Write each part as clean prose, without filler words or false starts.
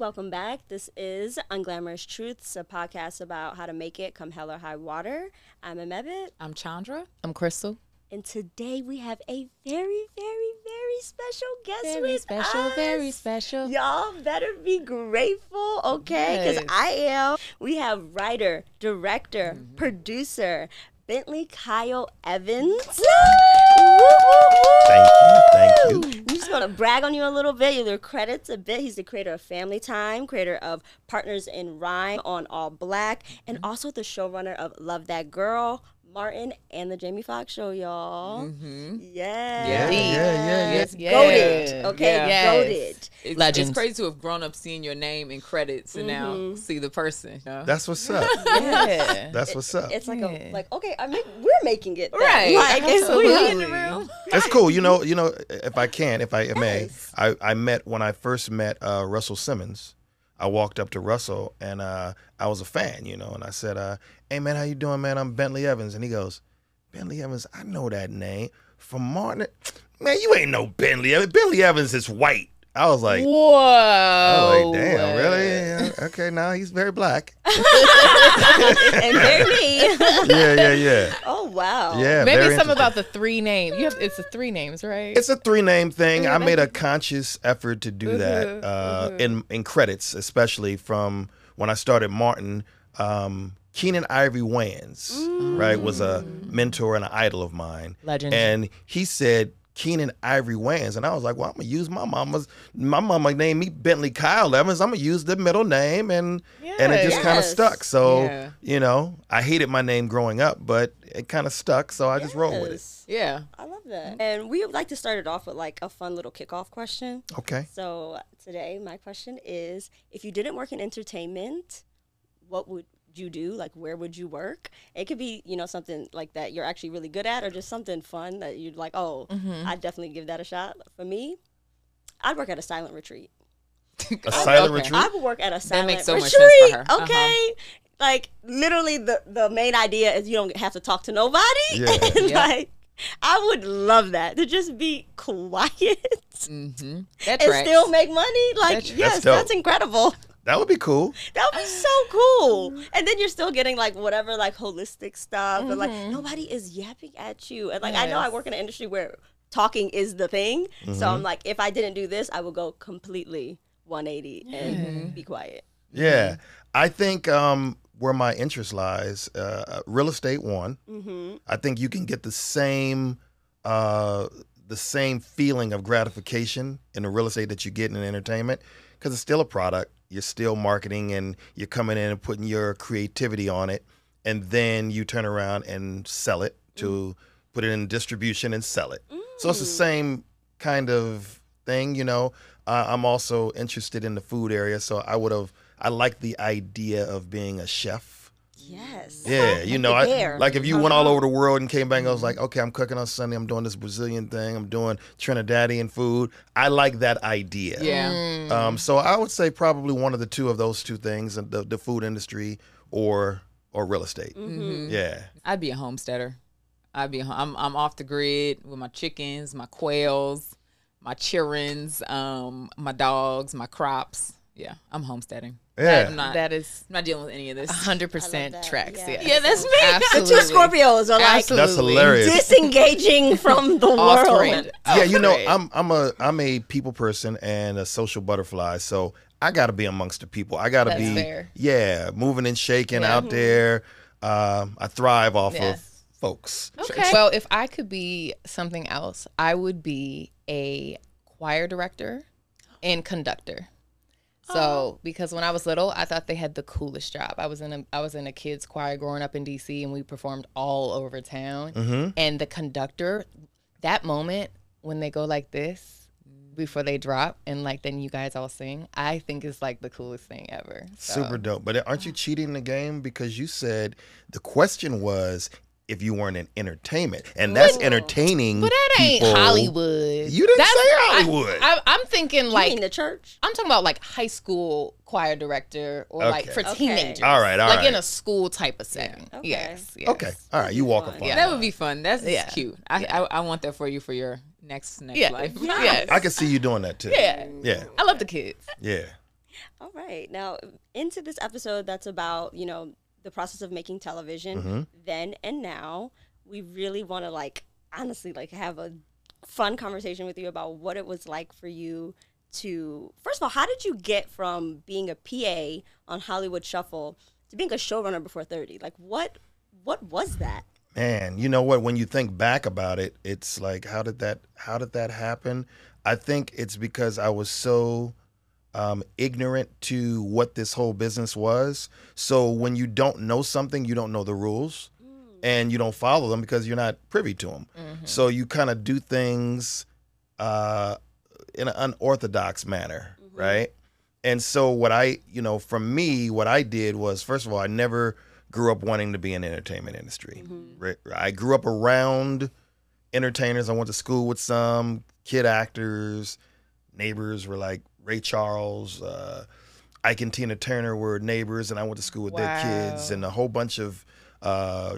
welcome back. This is Unglamorous Truths, a podcast about how to make it come hell or high water. I'm Amebeth. I'm Chandra. I'm Crystal. And today we have a very, very, very special guest with us. Very special. Y'all better be grateful, okay? Because I am. We have writer, director, producer, Bentley Kyle Evans. Thank you. We just want to brag on you a little bit. Your credits a bit. He's the creator of Family Time, creator of Partners in Rhyme on All Black, and also the showrunner of Love That Girl, Martin, and The Jamie Foxx Show, y'all. Yes. Goated. It's crazy to have grown up seeing your name in credits and now see the person. You know? That's what's up. That's what's up. It's like, a, like okay, I mean, we're making it. Right. Like, absolutely. In the room. That's cool. You know, if I can, if I may, when I first met Russell Simmons. I walked up to Russell and I was a fan, you know, and I said, hey man, how you doing, man? I'm Bentley Evans. And he goes, Bentley Evans, I know that name from Martin. Man, you ain't no Bentley Evans. Bentley Evans is white. I was like, whoa. I was like, damn, really? Yeah. Okay, now he's very black. And very me. Yeah. Oh, wow. Yeah, maybe something about the three names. You have, it's the three names, right? It's a three-name thing. I made a conscious effort to do that in credits, especially from when I started Martin. Keenan Ivory Wayans, was a mentor and an idol of mine. Legend. And he said, Keenan Ivory Wayans, and I was like, well, I'm gonna use my mama's. My mama named me Bentley Kyle Evans. I'm gonna use the middle name, and it just kind of stuck. So you know, I hated my name growing up, but it kind of stuck. So I just rolled with it. Yeah, I love that. And we would like to start it off with like a fun little kickoff question. Okay. So today, my question is: if you didn't work in entertainment, what would you do? Like, where would you work? It could be, you know, something like that you're actually really good at, or just something fun that you'd like, oh, I'd definitely give that a shot. For me, I'd work at a silent retreat. A silent retreat? I would work at a silent retreat. That makes so much sense for her. Okay. Like, literally, the main idea is you don't have to talk to nobody. Yeah. And like, I would love that, to just be quiet and still make money. Like, that's incredible. That would be cool. That would be so cool. And then you're still getting like whatever like holistic stuff, but like nobody is yapping at you. And like I know I work in an industry where talking is the thing. So I'm like, if I didn't do this, I would go completely 180 and be quiet. Yeah, I think where my interest lies, real estate one. I think you can get the same feeling of gratification in the real estate that you get in entertainment, because it's still a product. You're still marketing and you're coming in and putting your creativity on it, and then you turn around and sell it to put it in distribution and sell it. So it's the same kind of thing, you know. I'm also interested in the food area, so I like the idea of being a chef. Yes. Yeah, you know, like if you went all over the world and came back and I was like, okay, I'm cooking on Sunday, I'm doing this Brazilian thing, I'm doing Trinidadian food. I like that idea. Yeah. So I would say probably one of the two of those two things, the food industry or real estate. Yeah. I'd be a homesteader. I'm off the grid with my chickens, my quails, my chirrins, my dogs, my crops. Yeah, I'm homesteading. Yeah, I'm not dealing with any of this. 100% tracks. Yeah, that's me. Absolutely. The two Scorpios are like that's hilarious. Disengaging from the world. Yeah, you know, I'm a people person and a social butterfly, so I got to be amongst the people. I got to be moving and shaking out there. I thrive off of folks. Okay. Well, if I could be something else, I would be a choir director and conductor. So, because when I was little, I thought they had the coolest job. I was in a kids choir growing up in D.C. and we performed all over town. And the conductor, that moment when they go like this before they drop and like then you guys all sing, I think is like the coolest thing ever. So. Super dope. But aren't you cheating the game, because you said the question was if you weren't in entertainment, and that's entertaining. But that ain't Hollywood. You didn't say Hollywood. I'm thinking like you mean the church. I'm talking about like high school choir director, or like for teenagers. All right. Like in a school type of setting. Yeah. Okay. Yes. Okay. All right. You walk up on that. That would be fun. That's cute. I want that for you for your next life. Yeah. I can see you doing that too. Yeah. I love the kids. Yeah. All right. Now, into this episode that's about, you know, the process of making television, then and now, we really want to, like, honestly, like, have a fun conversation with you about what it was like for you to, first of all, how did you get from being a PA on Hollywood Shuffle to being a showrunner before 30? Like, what was that? Man, you know what? When you think back about it, it's like, how did that happen? I think it's because I was so ignorant to what this whole business was. So when you don't know something, you don't know the rules, and you don't follow them because you're not privy to them. So you kind of do things in an unorthodox manner, right? And so what I, you know, from me, what I did was, first of all, I never grew up wanting to be in the entertainment industry. I grew up around entertainers. I went to school with some kid actors. Neighbors were like Ray Charles, Ike and Tina Turner were neighbors, and I went to school with their kids, and a whole bunch of,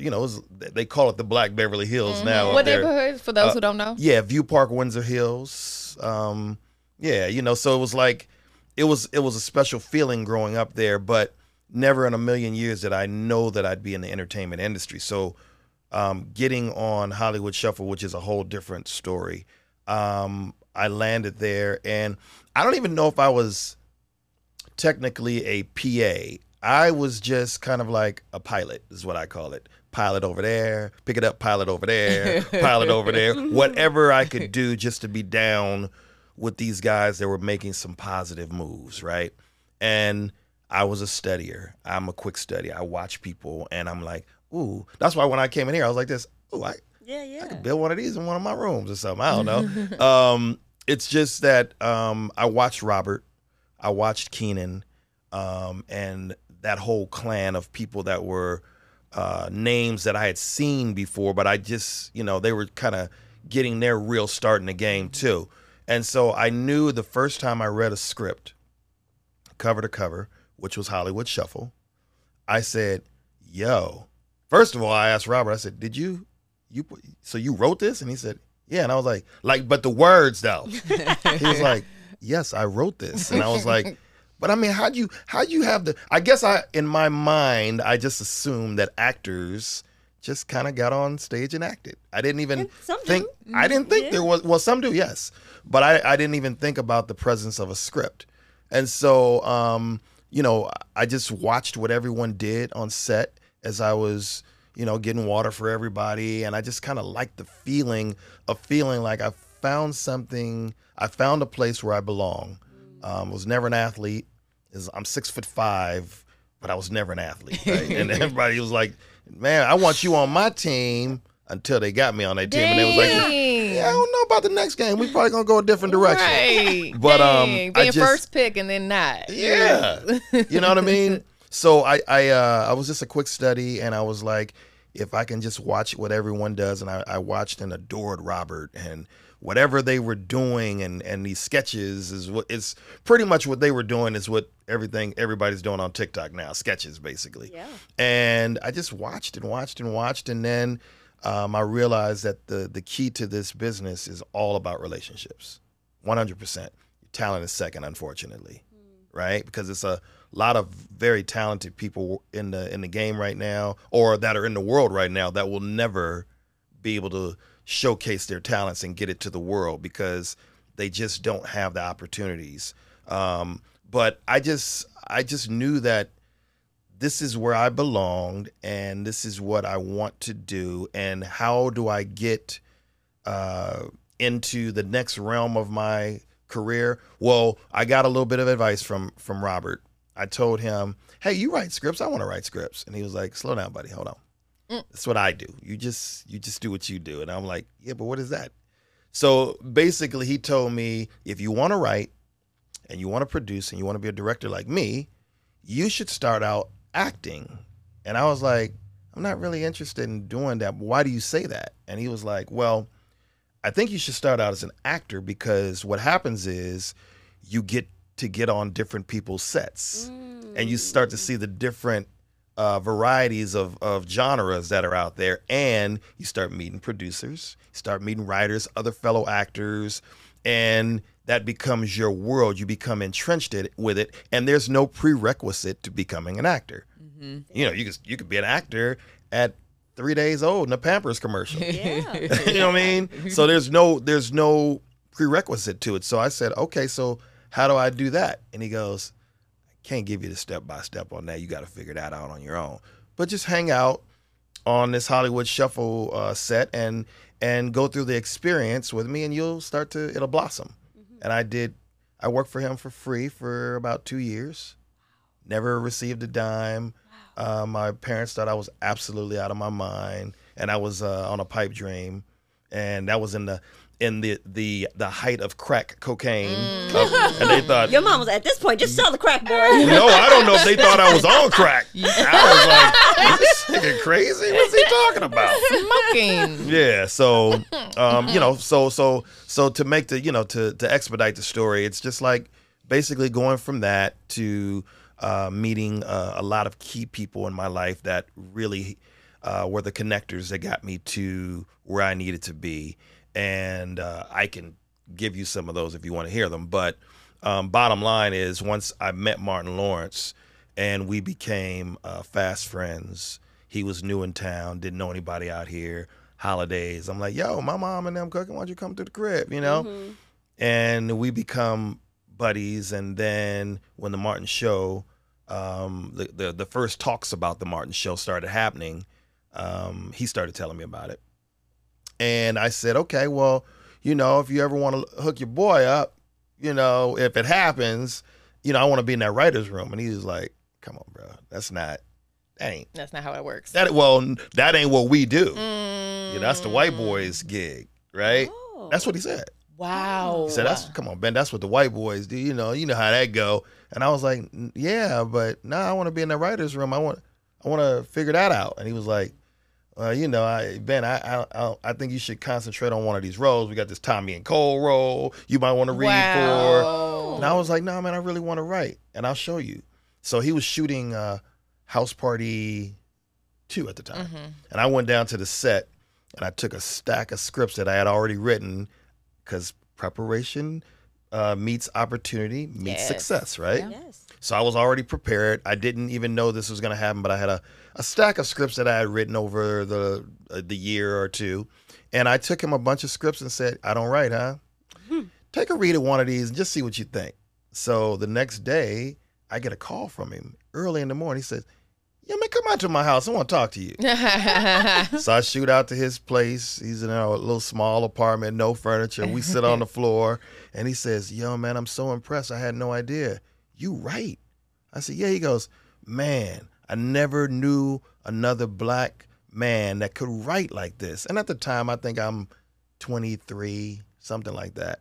you know, it was, they call it the Black Beverly Hills now. What neighborhood, for those who don't know? Yeah, View Park, Windsor Hills. Yeah, you know, so it was like, it was a special feeling growing up there, but never in a million years did I know that I'd be in the entertainment industry. So getting on Hollywood Shuffle, which is a whole different story, I landed there, and I don't even know if I was technically a PA. I was just kind of like a pilot, is what I call it. Pilot over there, pick it up, pilot over there, pilot over there. Whatever I could do just to be down with these guys that were making some positive moves, right? And I was a studier. I'm a quick study. I watch people, and I'm like, ooh. That's why when I came in here, I was like this. Ooh, I could build one of these in one of my rooms or something. I don't know. It's just that I watched Robert. I watched Keenan. And that whole clan of people that were names that I had seen before, but I just, you know, they were kind of getting their real start in the game, too. And so I knew the first time I read a script, cover to cover, which was Hollywood Shuffle, I said, yo. First of all, I asked Robert, I said, did you so you wrote this? And he said, yeah. And I was like, but the words, though. He was like, yes, I wrote this. And I was like, but I mean, how'd you have the, I guess I, in my mind, I just assumed that actors just kind of got on stage and acted. I didn't even think, I didn't think there was, well, some do, yes. But I didn't even think about the presence of a script. And so, you know, I just watched what everyone did on set as I was, you know, getting water for everybody. And I just kind of liked the feeling of feeling like I found something. I found a place where I belong. Was never an athlete. I'm 6'5", but I was never an athlete. Right? And everybody was like, man, I want you on my team, until they got me on their team. And they was like, yeah, I don't know about the next game. We probably gonna go a different direction. Right. But being first pick and then not. Yeah. You know what I mean? So I was just a quick study, and I was like, if I can just watch what everyone does, and I watched and adored Robert, and whatever they were doing, and these sketches is what, it's pretty much what they were doing is what everybody's doing on TikTok now, sketches basically. Yeah. And I just watched and watched and watched, and then I realized that the key to this business is all about relationships, 100%. Talent is second, unfortunately, right? Because it's a lot of very talented people in the game right now, or that are in the world right now, that will never be able to showcase their talents and get it to the world because they just don't have the opportunities. But I just knew that this is where I belonged, and this is what I want to do, and how do I get into the next realm of my career? Well, I got a little bit of advice from Robert. I told him, hey, you write scripts. I want to write scripts. And he was like, slow down, buddy. Hold on. That's what I do. You just do what you do. And I'm like, yeah, but what is that? So basically he told me, if you want to write and you want to produce and you want to be a director like me, you should start out acting. And I was like, I'm not really interested in doing that. Why do you say that? And he was like, well, I think you should start out as an actor, because what happens is you get to get on different people's sets and you start to see the different varieties of genres that are out there. And you start meeting producers, you start meeting writers, other fellow actors, and that becomes your world. You become entrenched with it, and there's no prerequisite to becoming an actor. Mm-hmm. You know, you could be an actor at 3 days old in a Pampers commercial. Yeah. You know what I mean? So there's no prerequisite to it. So I said, okay, so how do I do that? And he goes, I can't give you the step-by-step on that. You got to figure that out on your own. But just hang out on this Hollywood Shuffle set and go through the experience with me, and you'll start to, it'll blossom. Mm-hmm. And I worked for him for free for about 2 years. Never received a dime. Wow. My parents thought I was absolutely out of my mind, and I was on a pipe dream, and that was in the height of crack cocaine. And they thought, your mom was at this point just saw the crack boy. No, I don't know if they thought I was on crack. I was like, is this nigga crazy? What's he talking about? Smoking. Yeah, so you know, so to make the, you know, to expedite the story, it's just like basically going from that to meeting a lot of key people in my life that really were the connectors that got me to where I needed to be. And I can give you some of those if you want to hear them. But bottom line is, once I met Martin Lawrence and we became fast friends, he was new in town, didn't know anybody out here, holidays. I'm like, yo, my mom and them cooking, why don't you come to the crib, you know? Mm-hmm. And we become buddies. And then when the Martin Show, the first talks about the Martin Show started happening, he started telling me about it. And I said, okay, well, you know, if you ever want to hook your boy up, you know, if it happens, you know, I want to be in that writer's room. And he was like, come on, bro, that's not how it works. That ain't what we do. Mm. You know, that's the white boys gig, right? Oh. That's what he said. Wow. He said, come on, Ben, that's what the white boys do. You know how that go. And I was like, yeah, but no, I want to be in that writer's room. I want to figure that out. And he was like, you know, Ben, I think you should concentrate on one of these roles. We got this Tommy and Cole role. You might want to read for. And I was like, no, man, I really want to write, and I'll show you. So he was shooting House Party 2 at the time. Mm-hmm. And I went down to the set, and I took a stack of scripts that I had already written, because preparation meets opportunity, meets success, right? Yeah. Yes. So I was already prepared. I didn't even know this was going to happen, but I had a stack of scripts that I had written over the year or two. And I took him a bunch of scripts and said, I don't write, huh? Mm-hmm. Take a read at one of these and just see what you think. So the next day, I get a call from him early in the morning. He says, yeah, man, come out to my house. I want to talk to you. So I shoot out to his place. He's in a little small apartment, no furniture. We sit on the floor. And he says, yo, man, I'm so impressed. I had no idea. You right. I said, yeah. He goes, man, I never knew another black man that could write like this. And at the time, I think I'm 23, something like that.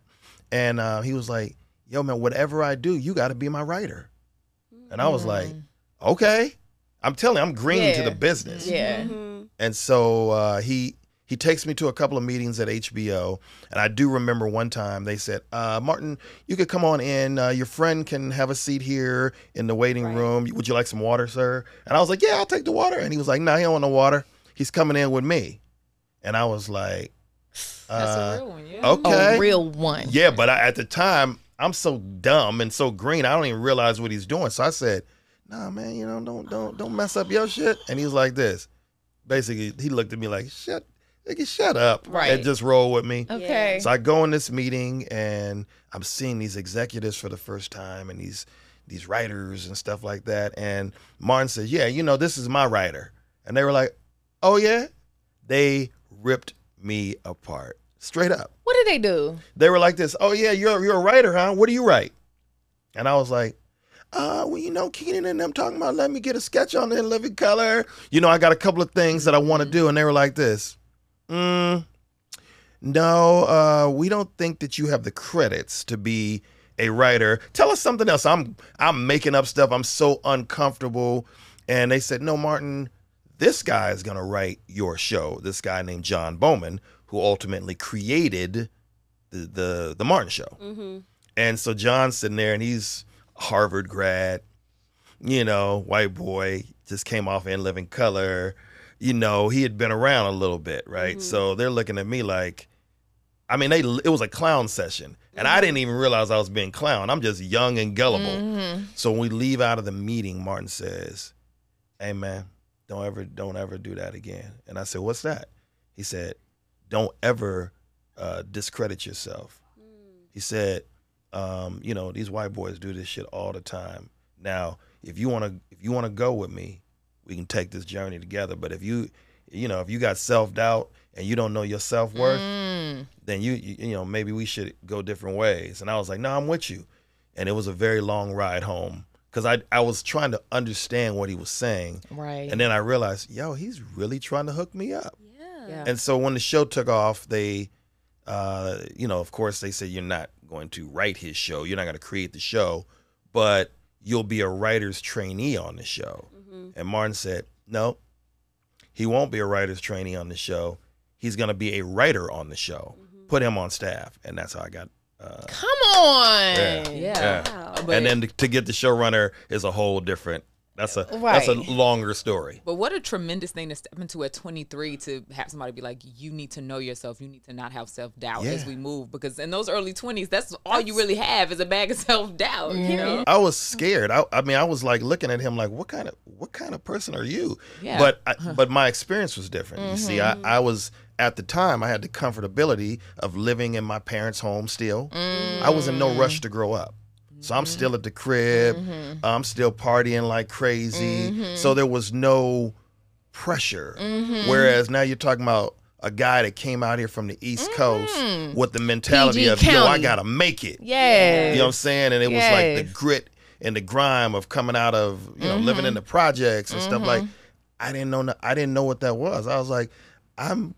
And he was like, yo, man, whatever I do, you got to be my writer. And I was like, okay. I'm telling you, I'm green to the business. Yeah. Mm-hmm. And so he takes me to a couple of meetings at HBO, and I do remember one time they said, Martin, you could come on in. Your friend can have a seat here in the waiting room. Would you like some water, sir? And I was like, yeah, I'll take the water. And he was like, no, he don't want no water. He's coming in with me. And I was like, that's a real one, yeah. Okay. A real one. Yeah, but at the time, I'm so dumb and so green, I don't even realize what he's doing. So I said, nah, man, you know, don't mess up your shit. And he was like this. Basically, he looked at me like, shut up, right, and just roll with me. Okay. So I go in this meeting, and I'm seeing these executives for the first time, and these writers and stuff like that. And Martin says, yeah, you know, this is my writer. And they were like, oh, yeah? They ripped me apart, straight up. What did they do? They were like this, oh, yeah, you're a writer, huh? What do you write? And I was like, well, you know, Keenan and them talking about, let me get a sketch on In Living Color. You know, I got a couple of things that I want to do. And they were like this. No, we don't think that you have the credits to be a writer. Tell us something else. I'm making up stuff. I'm so uncomfortable. And they said, no, Martin, this guy is going to write your show. This guy named John Bowman, who ultimately created the Martin Show. Mm-hmm. And so John's sitting there, and he's Harvard grad, you know, white boy, just came off In Living Color. You know, he had been around a little bit, right? Mm-hmm. So they're looking at me like, I mean, it was a clown session, and I didn't even realize I was being clown. I'm just young and gullible. So when we leave out of the meeting, Martin says, "Hey man, don't ever do that again." And I said, "What's that?" He said, "Don't ever discredit yourself." He said, "You know, these white boys do this shit all the time. Now, if you wanna go with me, we can take this journey together. But if you got self-doubt and you don't know your self-worth, then you know, maybe we should go different ways." And I was like, "No, I'm with you." And it was a very long ride home because I was trying to understand what he was saying. Right. And then I realized, yo, he's really trying to hook me up. Yeah. And so when the show took off, they, you know, of course they said, "You're not going to write his show. You're not going to create the show, but you'll be a writer's trainee on the show." And Martin said, "No, he won't be a writer's trainee on the show. He's going to be a writer on the show. Put him on staff." And that's how I got. Come on. Yeah. Wow. And then to get the showrunner is a whole different. That's a longer story. But what a tremendous thing to step into at 23, to have somebody be like, "You need to know yourself. You need to not have self-doubt as we move." Because in those early 20s, that's all you really have is a bag of self-doubt. You know? I was scared. I mean, I was like looking at him like, what kind of person are you? Yeah. But my experience was different. You see, I was, at the time, I had the comfortability of living in my parents' home still. I was in no rush to grow up. So I'm still at the crib. I'm still partying like crazy. So there was no pressure. Whereas now you're talking about a guy that came out here from the East Coast with the mentality PG of, County. Yo, I got to make it. You know what I'm saying? And it was like the grit and the grime of coming out of, you know, living in the projects and stuff. Like, I didn't know what that was. I was like, I'm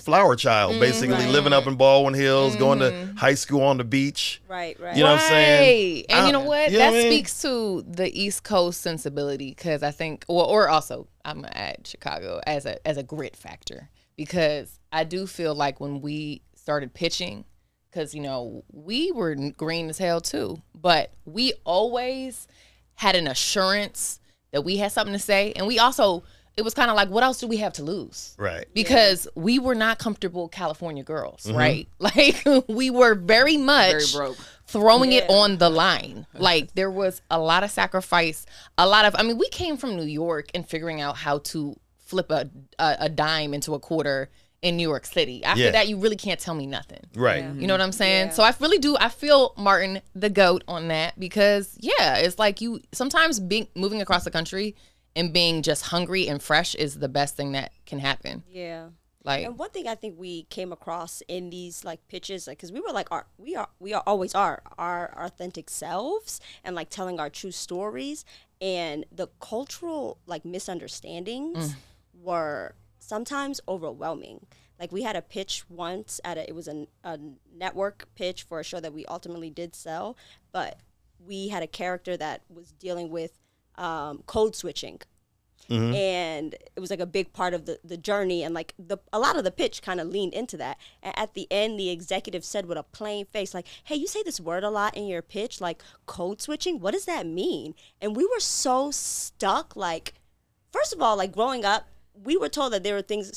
flower child, basically living up in Baldwin Hills, going to high school on the beach. Right. You know what I'm saying? And you know what? You know what I mean? Speaks to the East Coast sensibility, because I think, or also I'm going to add Chicago as a grit factor, because I do feel like when we started pitching, because, you know, we were green as hell too, but we always had an assurance that we had something to say, and we also... It was kind of like, what else do we have to lose? Right. Because we were not comfortable California girls, right? Like, we were very much broke. Throwing it on the line. Like, there was a lot of sacrifice, we came from New York and figuring out how to flip a dime into a quarter in New York City. After that, you really can't tell me nothing. Right. Yeah. You know what I'm saying? Yeah. So I really do, I feel Martin the GOAT on that, because, it's like you, sometimes moving across the country and being just hungry and fresh is the best thing that can happen. Yeah. Like, and one thing I think we came across in these like pitches, like, because we were like, we always are our authentic selves and like telling our true stories, and the cultural like misunderstandings were sometimes overwhelming. Like, we had a pitch once it was a network pitch for a show that we ultimately did sell, but we had a character that was dealing with code switching, and it was like a big part of the journey, and like a lot of the pitch kind of leaned into that. And at the end, the executive said with a plain face, like, "Hey, you say this word a lot in your pitch, like code switching. What does that mean?" And we were so stuck. Like, first of all, like growing up, we were told that there were things,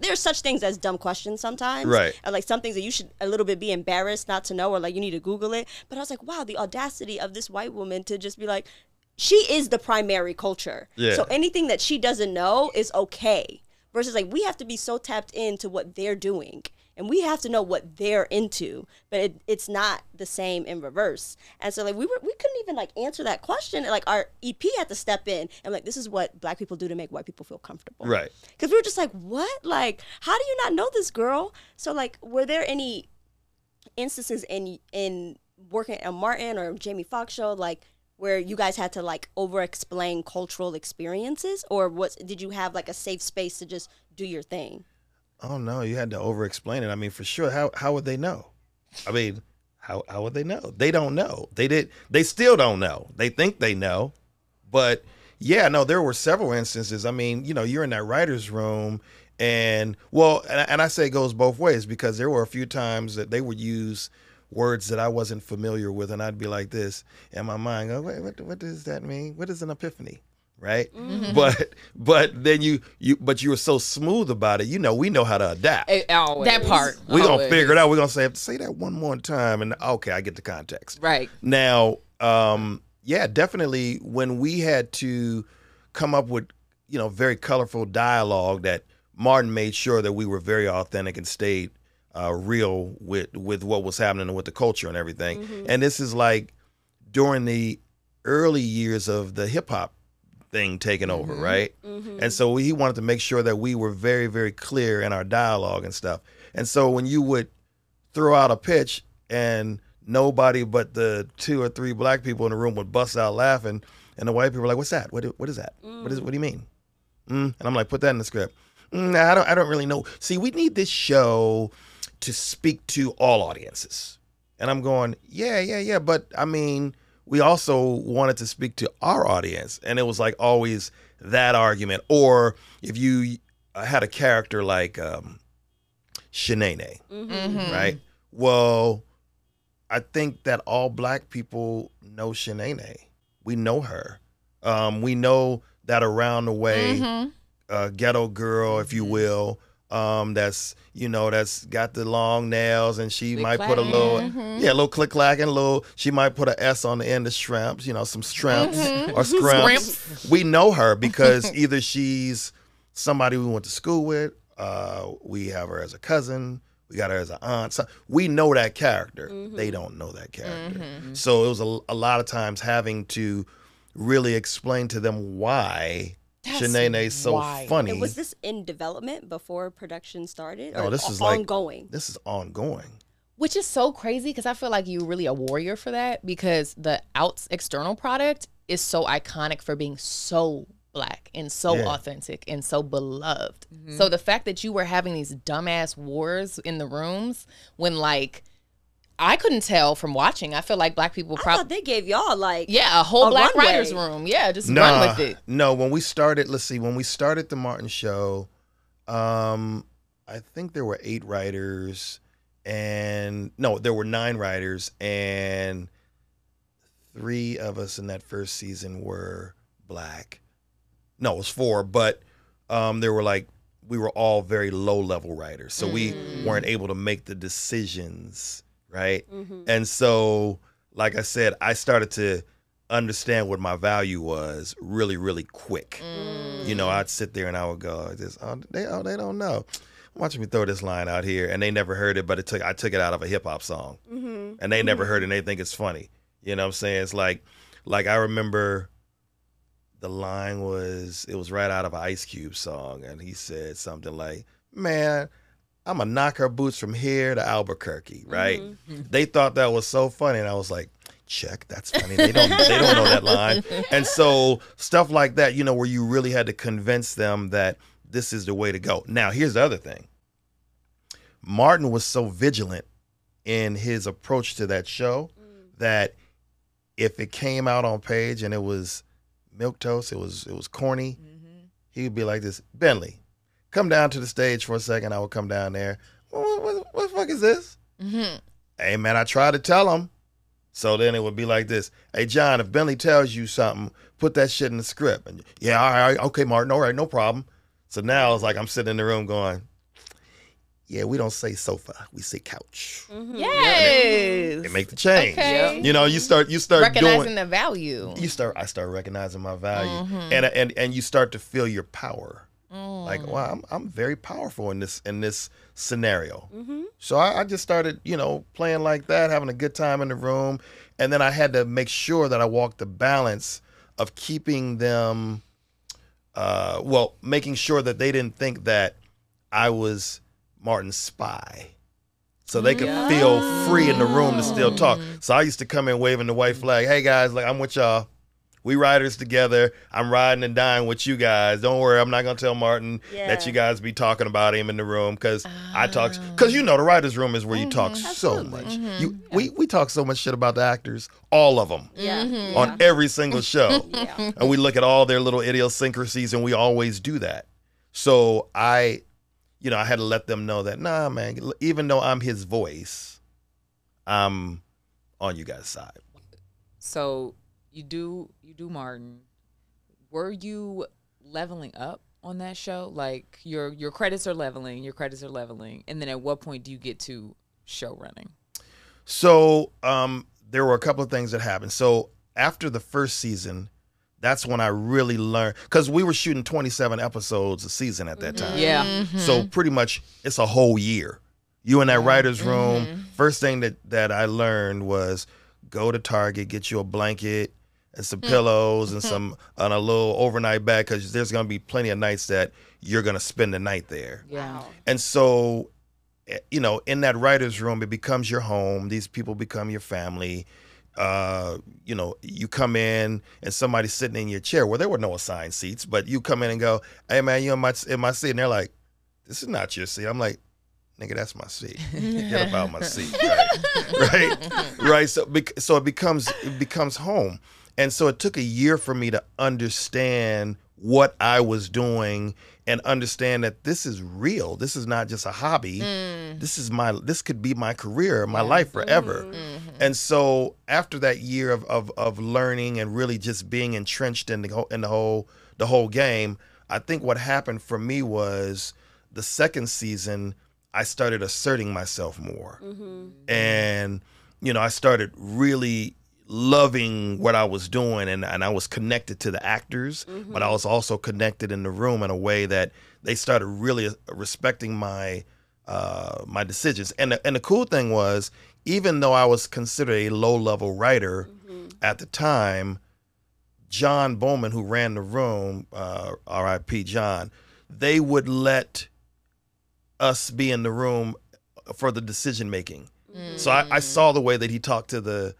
there are such things as dumb questions sometimes, right? And like some things that you should a little bit be embarrassed not to know, or like you need to Google it. But I was like, wow, the audacity of this white woman to just be like, she is the primary culture. Yeah. So anything that she doesn't know is okay. Versus like, we have to be so tapped into what they're doing, and we have to know what they're into, but it's not the same in reverse. And so like we couldn't even like answer that question. And like our EP had to step in and like, this is what black people do to make white people feel comfortable. Right. Cause we were just like, what? Like, how do you not know this girl? So like, were there any instances in working at Martin or Jamie Foxx show, like, where you guys had to like over-explain cultural experiences, or did you have like a safe space to just do your thing? Oh no, you had to over-explain it. I mean, for sure. How would they know? I mean, how would they know? They don't know. They still don't know. They think they know, but yeah, no, there were several instances. I mean, you know, you're in that writer's room, and well, and I say it goes both ways, because there were a few times that they would use words that I wasn't familiar with, and I'd be like this in my mind, go, wait, what does that mean? What is an epiphany? right? Mm-hmm. But then you were so smooth about it. You know, we know how to adapt. That part. We're going to figure it out. We're going to say that one more time, and okay, I get the context. Right. Now, yeah, definitely when we had to come up with, you know, very colorful dialogue, that Martin made sure that we were very authentic and stayed real with what was happening and with the culture and everything. Mm-hmm. And this is like during the early years of the hip hop thing taking mm-hmm. over, right? Mm-hmm. And so he wanted to make sure that we were very, very clear in our dialogue and stuff. And so when you would throw out a pitch and nobody but the 2 or 3 black people in the room would bust out laughing, and the white people were like, "What's that? What is that? Mm. What do you mean?" Mm. And I'm like, "Put that in the script." Nah, I don't really know. See, we need this show to speak to all audiences. And I'm going, yeah. But I mean, we also wanted to speak to our audience. And it was like always that argument. Or if you had a character like Shaneneh, mm-hmm. right? Well, I think that all black people know Shaneneh. We know her. We know that around the way, mm-hmm. Ghetto girl, if you will, that's got the long nails, and she click might clack. Put a little, mm-hmm. yeah, a little click clack, and a little, she might put an S on the end of shrimps, you know, some shrimps mm-hmm. or scrimps. We know her because either she's somebody we went to school with, we have her as a cousin, we got her as an aunt. So we know that character. Mm-hmm. They don't know that character. Mm-hmm. So it was a lot of times having to really explain to them why Shaneneh's so funny. And was this in development before production started? Or this is ongoing? This is ongoing. Which is so crazy because I feel like you're really a warrior for that, because the Out's external product is so iconic for being so black and so authentic and so beloved. Mm-hmm. So the fact that you were having these dumbass wars in the rooms when, like, I couldn't tell from watching. I feel like black people probably they gave y'all like a whole black writer's room. Yeah, just run with it. No, when we started, when we started the Martin show, I think there were 8 writers, and no, there were 9 writers, and 3 of us in that first season were black. No, it was 4, but there were we were all very low level writers, so we weren't able to make the decisions. Right. Mm-hmm. And so, like I said, I started to understand what my value was really, really quick. Mm. You know, I'd sit there and I would go, they don't know. Watch me throw this line out here. And they never heard it, but I took it out of a hip hop song. Mm-hmm. And they mm-hmm. never heard it, and they think it's funny. You know what I'm saying? It's like I remember the line was right out of an Ice Cube song. And he said something like, "Man, I'm going to knock her boots from here to Albuquerque," right? Mm-hmm. They thought that was so funny, and I was like, check, that's funny. They don't know that line. And so stuff like that, you know, where you really had to convince them that this is the way to go. Now, here's the other thing. Martin was so vigilant in his approach to that show that if it came out on page and it was milquetoast, it was corny, mm-hmm. he would be like this, "Bentley, come down to the stage for a second." I would come down there. What the fuck is this? Mm-hmm. Hey, man, I tried to tell him. So then it would be like this. "Hey, John, if Bentley tells you something, put that shit in the script." And "Yeah, all right, okay, Martin, all right, no problem." So now it's like I'm sitting in the room going, yeah, we don't say sofa, we say couch. Mm-hmm. Yes. They make the change. Okay. Yep. You know, you start recognizing the value. I start recognizing my value. Mm-hmm. And you start to feel your power. Like, wow, I'm very powerful in this scenario. Mm-hmm. So I just started, you know, playing like that, having a good time in the room. And then I had to make sure that I walked the balance of keeping them, making sure that they didn't think that I was Martin's spy. So they could feel free in the room to still talk. So I used to come in waving the white flag. "Hey, guys, I'm with y'all. We riders together. I'm riding and dying with you guys. Don't worry, I'm not going to tell Martin that you guys be talking about him in the room, because I talk." Because, you know, the writers' room is where you talk so much. Mm-hmm. We talk so much shit about the actors, all of them, on every single show. And we look at all their little idiosyncrasies, and we always do that. So I had to let them know that, nah, man, even though I'm his voice, I'm on you guys' side. So... You do Martin, were you leveling up on that show? Like your credits are leveling, and then at what point do you get to show running? So there were a couple of things that happened. So after the first season, that's when I really learned, because we were shooting 27 episodes a season at that time. Yeah. Mm-hmm. So pretty much it's a whole year. You in that writer's room. Mm-hmm. First thing that I learned was go to Target, get you a blanket and some pillows and a little overnight bag, because there's going to be plenty of nights that you're going to spend the night there. Yeah. And so, you know, in that writer's room, it becomes your home. These people become your family. You know, you come in and somebody's sitting in your chair. Well, there were no assigned seats, but you come in and go, hey, man, you in my seat? And they're like, this is not your seat. I'm like, nigga, that's my seat. Get about my seat. Right? Right? So it becomes home. And so it took a year for me to understand what I was doing and understand that this is real. This is not just a hobby. Mm. This could be my career, my life forever. Mm-hmm. And so after that year of learning and really just being entrenched in the whole game, I think what happened for me was the second season, I started asserting myself more. Mm-hmm. And, you know, I started really loving what I was doing, and I was connected to the actors, mm-hmm. but I was also connected in the room in a way that they started really respecting my decisions. And the cool thing was, even though I was considered a low-level writer mm-hmm. at the time, John Bowman, who ran the room, R.I.P. John, they would let us be in the room for the decision-making. Mm. So I saw the way that he talked to the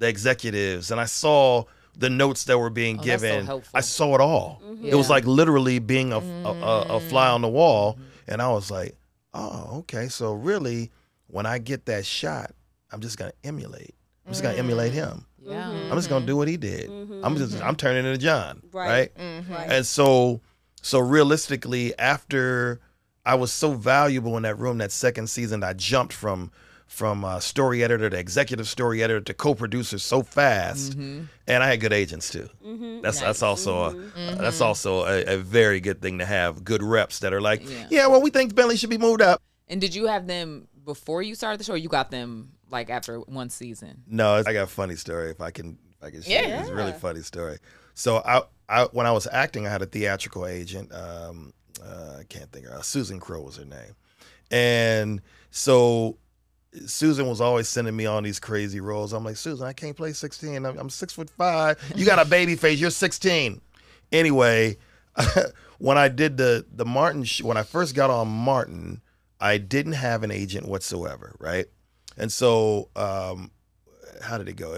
executives, and I saw the notes that were being given. So I saw it all. Mm-hmm. Yeah. It was like literally being a fly on the wall. Mm-hmm. And I was like, oh, okay. So really, when I get that shot, I'm just going to emulate. I'm just going to emulate him. Yeah. Mm-hmm. I'm just going to do what he did. Mm-hmm. I'm turning into John. Right. Right? Mm-hmm. And so realistically, after I was so valuable in that room, that second season, I jumped from story editor to executive story editor to co-producer so fast, mm-hmm. and I had good agents too. Mm-hmm. That's also a very good thing to have, good reps that are like, yeah, well, we think Bentley should be moved up. And did you have them before you started the show, or you got them like after one season? No, I got a funny story if I can share. Yeah. It's a really funny story. So I when I was acting, I had a theatrical agent. I can't think of her. Susan Crow was her name, and so Susan was always sending me on these crazy roles. I'm like, Susan, I can't play 16. I'm 6'5". You got a baby face. You're 16. Anyway, when I did the Martin, when I first got on Martin, I didn't have an agent whatsoever, right? And so, how did it go?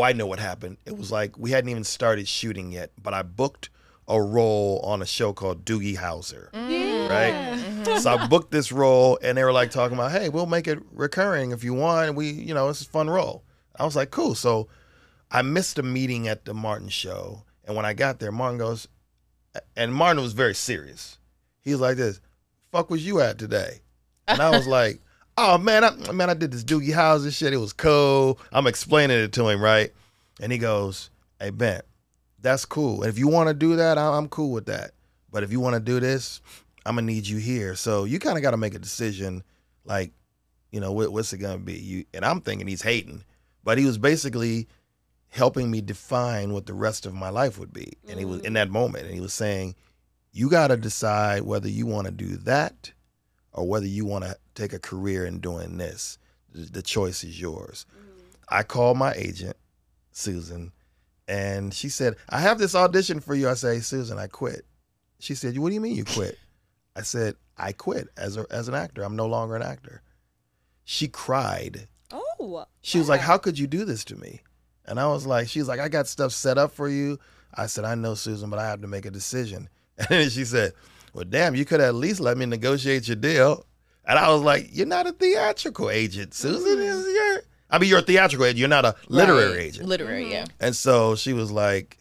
I know what happened. It was like we hadn't even started shooting yet, but I booked a role on a show called Doogie Howser, right? So I booked this role, and they were like talking about, hey, we'll make it recurring if you want. It's a fun role. I was like, cool. So I missed a meeting at the Martin show. And when I got there, Martin goes, and Martin was very serious. He's like this, fuck was you at today? And I was like, oh, man, I did this Doogie Howser shit. It was cool. I'm explaining it to him, right? And he goes, hey, Ben, that's cool. And if you want to do that, I'm cool with that. But if you want to do this, I'm gonna need you here. So you kind of got to make a decision, like, you know, what's it gonna be? And I'm thinking he's hating, but he was basically helping me define what the rest of my life would be. And he was in that moment, and he was saying, you got to decide whether you want to do that or whether you want to take a career in doing this. The choice is yours. I called my agent, Susan, and she said, I have this audition for you. I say, Susan, I quit. She said, what do you mean you quit? I said, I quit as an actor. I'm no longer an actor. She cried. Oh. She was like, how could you do this to me? And I was like, she was like, I got stuff set up for you. I said, I know, Susan, but I have to make a decision. And then she said, well, damn, you could at least let me negotiate your deal. And I was like, you're not a theatrical agent, Susan. Mm-hmm. You're a theatrical agent. You're not a literary agent. Literary, yeah. And so she was like,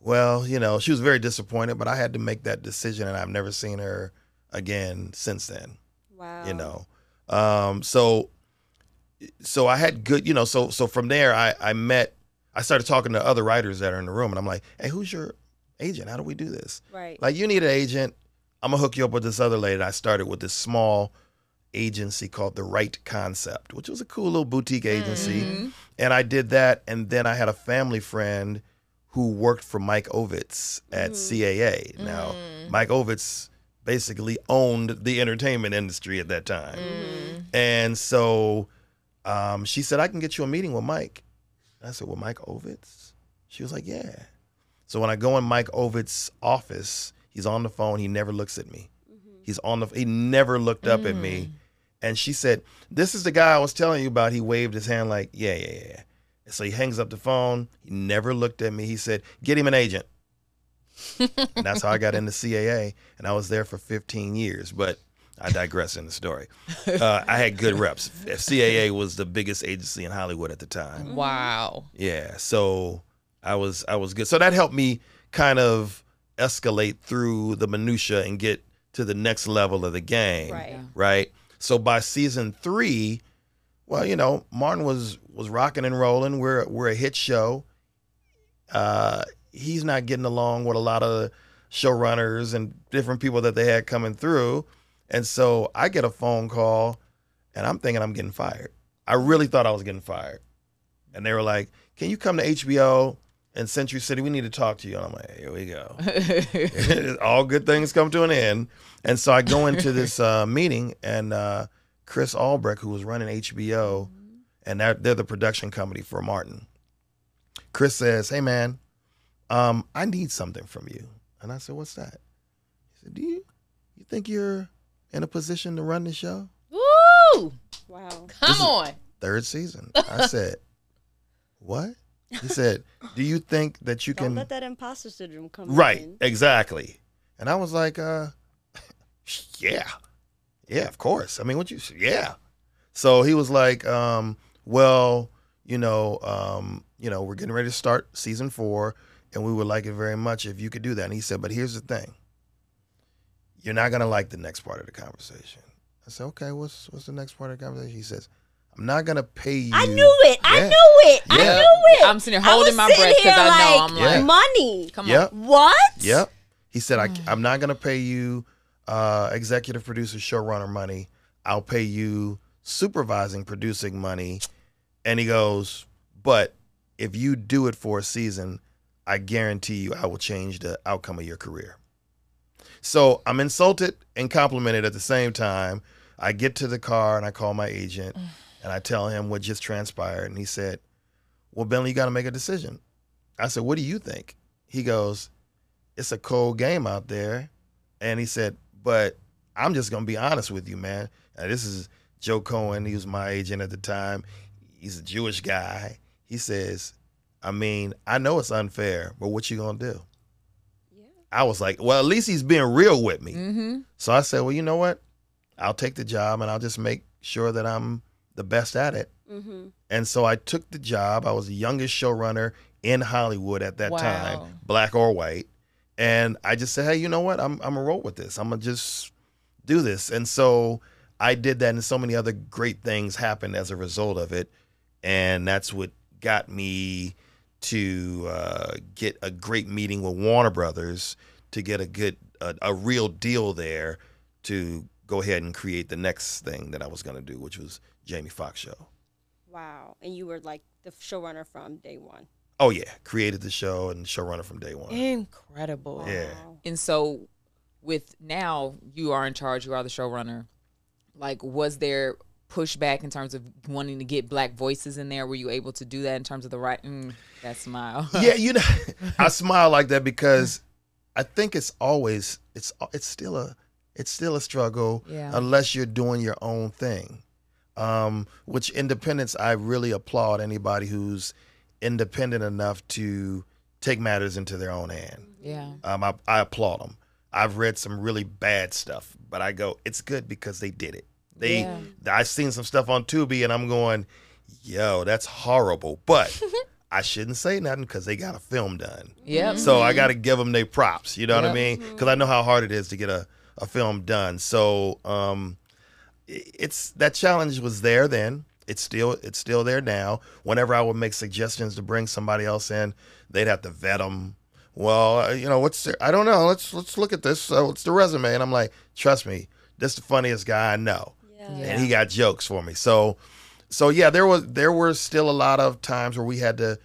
well, you know, she was very disappointed, but I had to make that decision, and I've never seen her again since then. Wow. You know, so I had good, you know, so from there I met I started talking to other writers that are in the room, and I'm like, hey, who's your agent? How do we do this? Right. Like, you need an agent. I'm going to hook you up with this other lady. I started with this small agency called The Right Concept, which was a cool little boutique agency. Mm-hmm. And I did that, and then I had a family friend who worked for Mike Ovitz at CAA. Now, Mike Ovitz basically owned the entertainment industry at that time. And so she said, I can get you a meeting with Mike. I said, well, Mike Ovitz? She was like, yeah. So when I go in Mike Ovitz's office, he's on the phone. He never looks at me. He's on the. He never looked up at me. And she said, this is the guy I was telling you about. He waved his hand like, yeah, yeah, yeah. And so he hangs up the phone. He never looked at me. He said, get him an agent. And that's how I got into CAA. And I was there for 15 years. But I digress in the story. I had good reps. CAA was the biggest agency in Hollywood at the time. Wow. Yeah. So I was good. So that helped me kind of escalate through the minutia and get to the next level of the game. Right. Right. So by season 3, well, you know, Martin was rocking and rolling. We're a hit show. He's not getting along with a lot of showrunners and different people that they had coming through. And so I get a phone call, and I'm thinking I'm getting fired. I really thought I was getting fired. And they were like, can you come to HBO in Century City? We need to talk to you. And I'm like, here we go. All good things come to an end. And so I go into this meeting, and Chris Albrecht, who was running HBO, and they're the production company for Martin. Chris says, hey, man, I need something from you. And I said, what's that? He said, do you think you're in a position to run the show? Woo! Wow. Come on. Third season. I said, what? He said, do you think that you Don't let that imposter syndrome come in. Right, exactly. And I was like, yeah. Yeah, of course. I mean, yeah. So he was like, well, you know, we're getting ready to start season 4, and we would like it very much if you could do that. And he said, but here's the thing. You're not going to like the next part of the conversation. I said, okay, what's the next part of the conversation? He says, I'm not going to pay you. I knew it. Yeah. I knew it. Yeah. I knew it. I'm sitting here holding my breath because I know I'm like, money. Come on. Yep. What? Yep. He said, I'm not going to pay you executive producer, showrunner money. I'll pay you supervising, producing money. And he goes, but if you do it for a season, I guarantee you I will change the outcome of your career. So I'm insulted and complimented at the same time. I get to the car and I call my agent and I tell him what just transpired. And he said, well, Bentley, you got to make a decision. I said, what do you think? He goes, it's a cold game out there. And he said, but I'm just going to be honest with you, man. Now, this is Joe Cohen. He was my agent at the time. He's a Jewish guy. He says, I mean, I know it's unfair, but what you going to do? I was like, well, at least he's being real with me. So I said, well, you know what? I'll take the job and I'll just make sure that I'm the best at it. And so I took the job. I was the youngest showrunner in Hollywood at that time, black or white. And I just said, hey, you know what? I'm gonna roll with this. I'm gonna just do this. And so I did that, and so many other great things happened as a result of it. And that's what got me to get a great meeting with Warner Brothers to get a good, a real deal there to go ahead and create the next thing that I was going to do, which was Jamie Foxx Show. Wow. And you were like the showrunner from day one. Oh, yeah. Created the show and showrunner from day one. Incredible. Wow. Yeah. And so with now you are in charge, you are the showrunner. Like, was there pushback in terms of wanting to get black voices in there? Were you able to do that in terms of the writing? That smile. Yeah, you know, I smile like that because I think it's always it's still a struggle unless you're doing your own thing. Which independence, I really applaud anybody who's independent enough to take matters into their own hand. Yeah, I applaud them. I've read some really bad stuff, but I go, it's good because they did it. I've seen some stuff on Tubi and I'm going, yo, that's horrible. But I shouldn't say nothing because they got a film done. So I got to give them their props. You know what I mean? Because I know how hard it is to get a film done. So it's that challenge was there then. it's still there now. Whenever I would make suggestions to bring somebody else in, they'd have to vet them. Well, you know, I don't know. Let's look at this. What's the resume? And I'm like, trust me, this is the funniest guy I know. Yeah. Yeah. And he got jokes for me. So yeah, there were still a lot of times where we had to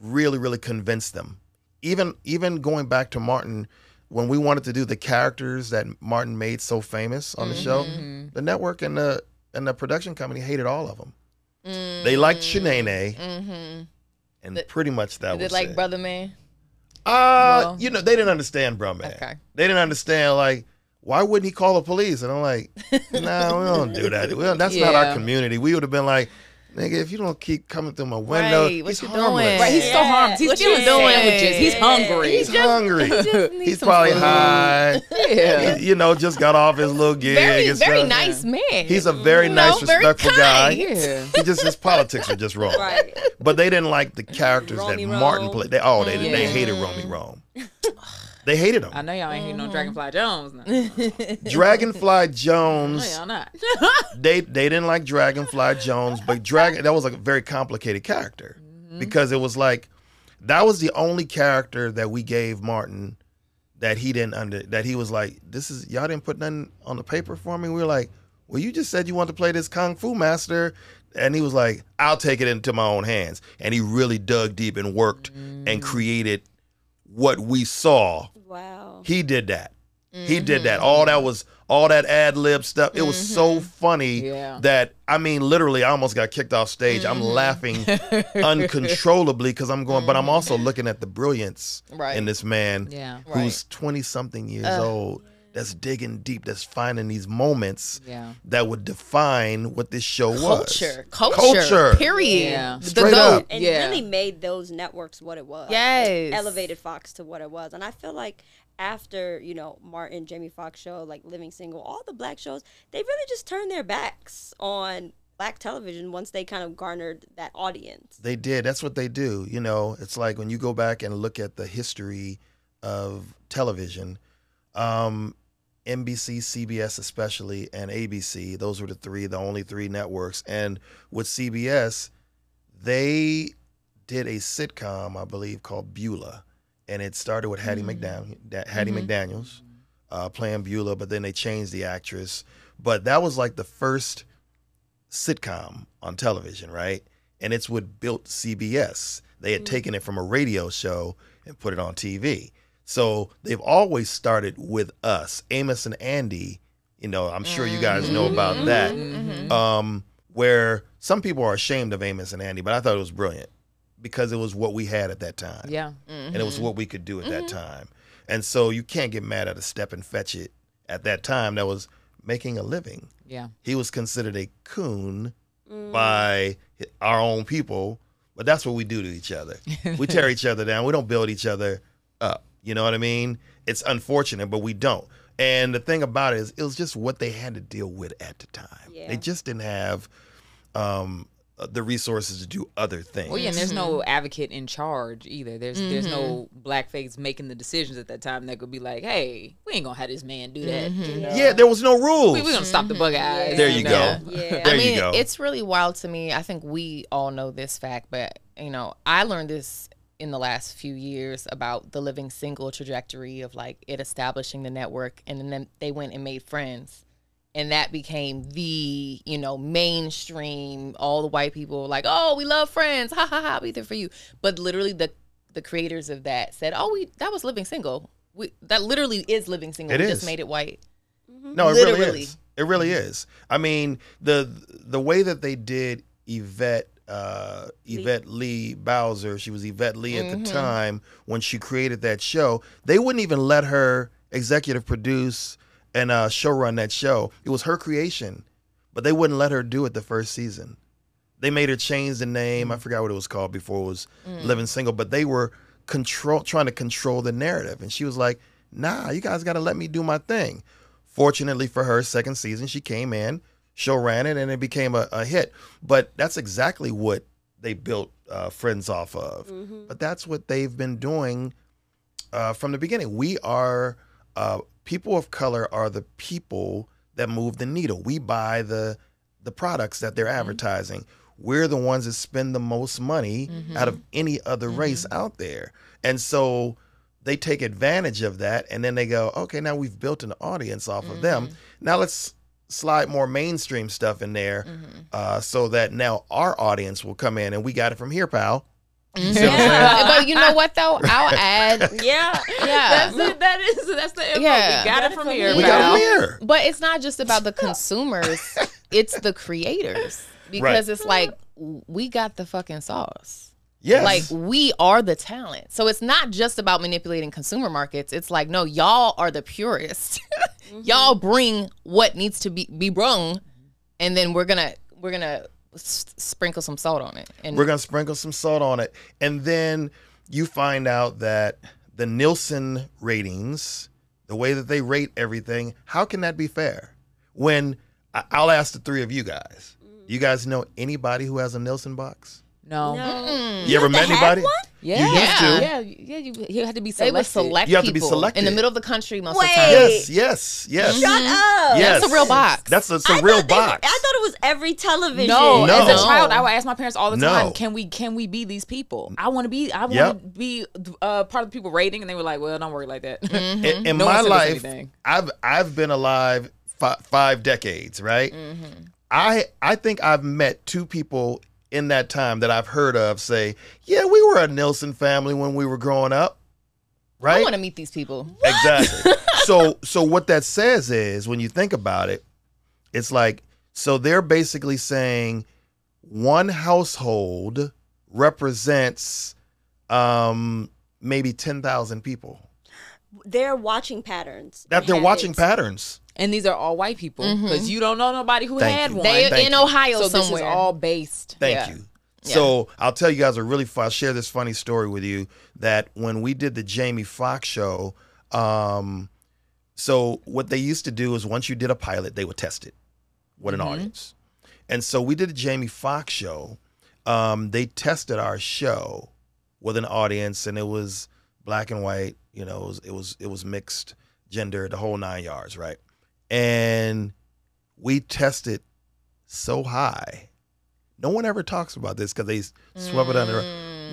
really convince them. Even going back to Martin, when we wanted to do the characters that Martin made so famous on the show, the network and the production company hated all of them. Mm-hmm. They liked Shaneneh. Mm-hmm. And pretty much that was it. Did they like Brother Man? Well, you know, they didn't understand Brother Man. Okay. They didn't understand, like, why wouldn't he call the police? And I'm like, no, we don't do that. That's not our community. We would have been like, nigga, if you don't keep coming through my window, he's harmless. Right, he's so harmless. He's stealing sandwiches. He's hungry. He's hungry. He's probably high. Yeah. He, you know, just got off his little gig. Very nice man. He's a very nice, respectful guy. Yeah. He just, his politics were just wrong. Right. But they didn't like the characters that Martin played. They hated Romy Rome. They hated him. I know y'all ain't hating on Dragonfly Jones. No. Dragonfly Jones. No, y'all not. They didn't like Dragonfly Jones, but that was a very complicated character because it was like that was the only character that we gave Martin that he didn't that he was like, this is, y'all didn't put nothing on the paper for me. We were like, well, you just said you want to play this kung fu master. And he was like, I'll take it into my own hands. And he really dug deep and worked and created what we saw. Wow. He did that. Mm-hmm. He did that. All that ad lib stuff. It was so funny that, I mean, literally, I almost got kicked off stage. I'm laughing uncontrollably because I'm going, but I'm also looking at the brilliance in this man who's 20-something years old, that's digging deep, that's finding these moments that would define what this show was. Culture. Period. Yeah. Straight up. And really made those networks what it was. Yes. It elevated Fox to what it was. And I feel like after, you know, Martin, Jamie Foxx Show, like Living Single, all the black shows, they really just turned their backs on black television once they kind of garnered that audience. They did. That's what they do. You know, it's like when you go back and look at the history of television, NBC, CBS especially, and ABC. Those were the only three networks. And with CBS, they did a sitcom, I believe, called Beulah. And it started with Hattie McDaniels playing Beulah, but then they changed the actress. But that was like the first sitcom on television, right? And it's what built CBS. They had taken it from a radio show and put it on TV. So they've always started with us. Amos and Andy, you know, I'm sure you guys know about that, where some people are ashamed of Amos and Andy, but I thought it was brilliant because it was what we had at that time. Yeah. Mm-hmm. And it was what we could do at that time. And so you can't get mad at a step and fetch it at that time that was making a living. Yeah. He was considered a coon by our own people, but that's what we do to each other. We tear each other down. We don't build each other up. You know what I mean? It's unfortunate, but we don't. And the thing about it is, it was just what they had to deal with at the time. Yeah. They just didn't have the resources to do other things. Well, yeah, and there's no advocate in charge either. There's no black face making the decisions at that time that could be like, hey, we ain't gonna have this man do that. You know? Yeah, there was no rules. We're gonna stop the bug eyes. Yeah. There you go. Yeah. I mean, it's really wild to me. I think we all know this fact, but you know, I learned this in the last few years about the Living Single trajectory of like it establishing the network, and then they went and made Friends, and that became the, you know, mainstream. All the white people were like, oh, we love Friends, ha ha ha, we there for you. But literally the creators of that said, oh, that was Living Single. That literally is Living Single. It is. Just made it white. No, it literally. Really is. It really is. I mean, the way that they did Yvette Lee Bowser, she was Yvette Lee at the time when she created that show. They wouldn't even let her executive produce and showrun that show. It was her creation, but they wouldn't let her do it the first season. They made her change the name. I forgot what it was called before it was Living Single, but they were trying to control the narrative. And she was like, nah, you guys got to let me do my thing. Fortunately for her, second season, she came in, show ran it, and it became a hit. But that's exactly what they built Friends off of. But that's what they've been doing from the beginning. We are, people of color are the people that move the needle. We buy the the products that they're advertising. We're the ones that spend the most money out of any other race out there. And so they take advantage of that, and then they go, okay, now we've built an audience off of them. Now let's slide more mainstream stuff in there so that now our audience will come in, and we got it from here, pal. So, but you know what though? I'll add. That's the info. Yeah. We got it from here. But it's not just about the consumers, it's the creators. Because it's like, we got the fucking sauce. Yes. Like, we are the talent. So it's not just about manipulating consumer markets. It's like, no, y'all are the purists. Y'all bring what needs to be brung, and then we're gonna sprinkle some salt on it. And we're gonna sprinkle some salt on it, and then you find out that the Nielsen ratings, the way that they rate everything, how can that be fair? When I'll ask the three of you guys. You guys know anybody who has a Nielsen box? No. You ever met anybody? Yeah. You used to. You had to be selective. You have to be selective. In the middle of the country most of the time. Yes. Shut up. Yes. That's a real box. That's a real box. I thought it was every television. No. As a child, I would ask my parents all the time, can we be these people? I want to be part of the people rating, and they were like, well, don't worry like that. In my life, I've been alive five decades, right? I think I've met two people in that time that I've heard of say, yeah, we were a Nielsen family when we were growing up, right? I want to meet these people. What? Exactly. So what that says is, when you think about it, it's like, so they're basically saying one household represents maybe 10,000 people. They're watching patterns. And these are all white people, because you don't know nobody who had one. They're in Ohio somewhere. So this is all based. Thank you. Yeah. So I'll tell you guys a really fun, I'll share this funny story with you, that when we did the Jamie Foxx show, so what they used to do is, once you did a pilot, they would test it with an audience. And so we did a Jamie Foxx show. They tested our show with an audience, and it was black and white. You know, it was mixed gender, the whole 9 yards, right? And we tested so high. No one ever talks about this because they swept it under.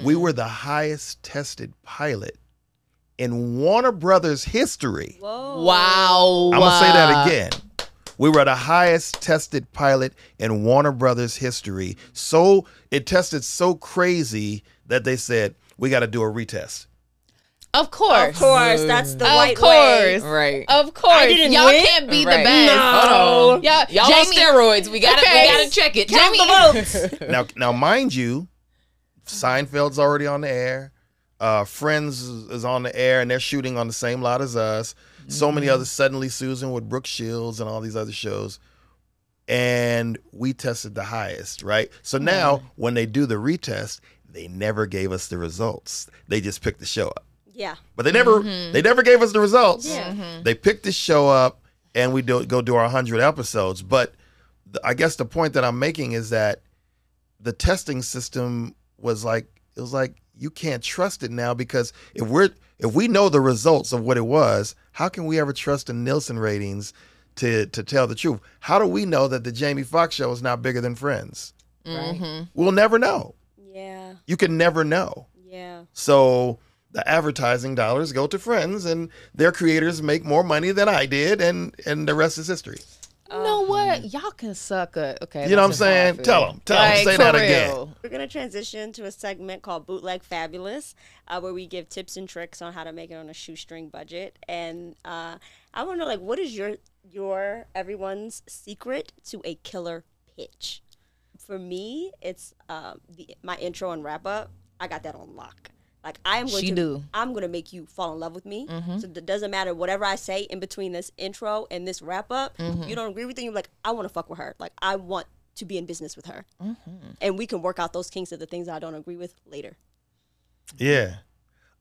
We were the highest tested pilot in Warner Brothers history. Whoa. Wow. I'm going to say that again. We were the highest tested pilot in Warner Brothers history. So it tested so crazy that they said, we got to do a retest. Of course. Of course. That's the white way. Right. Of course. Y'all can't be the best. No. Y'all on steroids. We gotta check it. Count the votes. Now, mind you, Seinfeld's already on the air. Friends is on the air, and they're shooting on the same lot as us. So many others. Suddenly Susan with Brooke Shields and all these other shows. And we tested the highest, right? So now, when they do the retest, they never gave us the results. They just picked the show up. Yeah, but they never gave us the results. Yeah. They picked the show up, and we go do our 100 episodes. But I guess the point that I'm making is that the testing system was like, it was like, you can't trust it now, because if we know the results of what it was, how can we ever trust the Nielsen ratings to tell the truth? How do we know that the Jamie Foxx show is not bigger than Friends? Right? We'll never know. Yeah, you can never know. Yeah, so. The advertising dollars go to Friends, and their creators make more money than I did, and the rest is history. You know what? Y'all can suck a... Okay, you know what I'm saying? Tell them. Say that again. We're going to transition to a segment called Bootleg Fabulous, where we give tips and tricks on how to make it on a shoestring budget. And I want to know, like, what is everyone's secret to a killer pitch? For me, it's my intro and wrap-up. I got that on lock. Like, I'm going to make you fall in love with me. So it doesn't matter whatever I say in between this intro and this wrap up. You don't agree with it, you're like, I want to fuck with her. Like, I want to be in business with her. And we can work out those kinks of the things I don't agree with later. Yeah.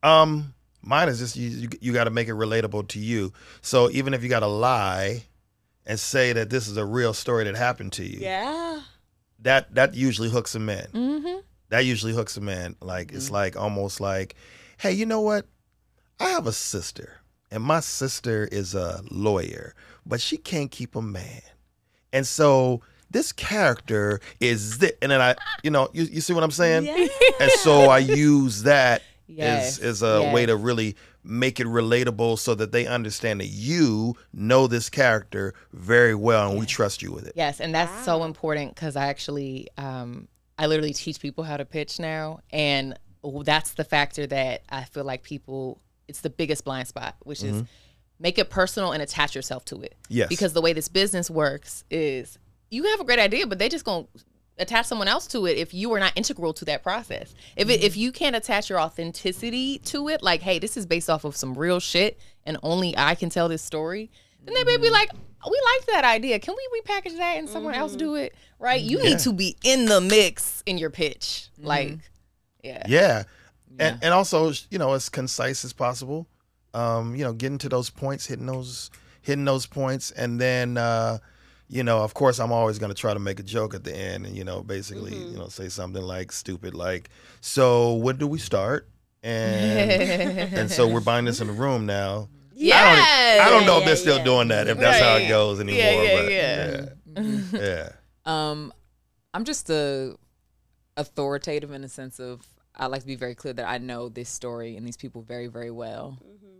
Mine is just, you got to make it relatable to you. So even if you got to lie and say that this is a real story that happened to you. Yeah. That usually hooks them in. That usually hooks them in. Like, it's like almost like, hey, you know what? I have a sister, and my sister is a lawyer, but she can't keep a man. And so this character is this. And then I, you know, you see what I'm saying? Yeah. And so I use that as a way to really make it relatable so that they understand that you know this character very well and we trust you with it. Yes, and that's so important because I actually, I literally teach people how to pitch now. And that's the factor that I feel like people, it's the biggest blind spot, which is make it personal and attach yourself to it. Yes. Because the way this business works is you have a great idea, but they just gonna attach someone else to it if you are not integral to that process. If it, if you can't attach your authenticity to it, like, hey, this is based off of some real shit and only I can tell this story, then they may be like, we like that idea. Can we repackage that and someone else do it? Right? You need to be in the mix in your pitch. Like, yeah. And also, you know, as concise as possible. You know, getting to those points, hitting those points, and then, you know, of course, I'm always going to try to make a joke at the end, and you know, basically, you know, say something like stupid, like, "So, what do we start?" And and so we're buying this in the room now. Yeah, I don't know if they're still doing that, if that's how it goes anymore. Yeah. I'm just authoritative in the sense of, I like to be very clear that I know this story and these people very, very well.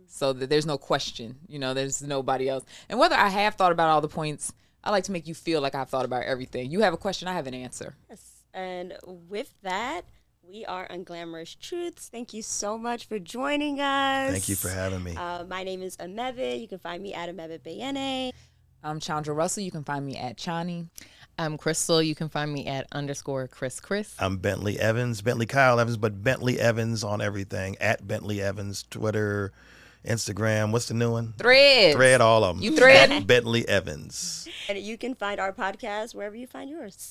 So that there's no question, you know, there's nobody else. And whether I have thought about all the points, I like to make you feel like I've thought about everything. You have a question, I have an answer. Yes. And with that, we are Unglamorous Truths. Thank you so much for joining us. Thank you for having me. My name is Amebeth. You can find me at Amebeth Bayene. I'm Chandra Russell. You can find me at Chani. I'm Crystal. You can find me at _ChrisChris. I'm Bentley Evans, Bentley Kyle Evans, but Bentley Evans on everything, at Bentley Evans, Twitter, Instagram. What's the new one? Threads. Thread all of them. You thread? At Bentley Evans. And you can find our podcast wherever you find yours.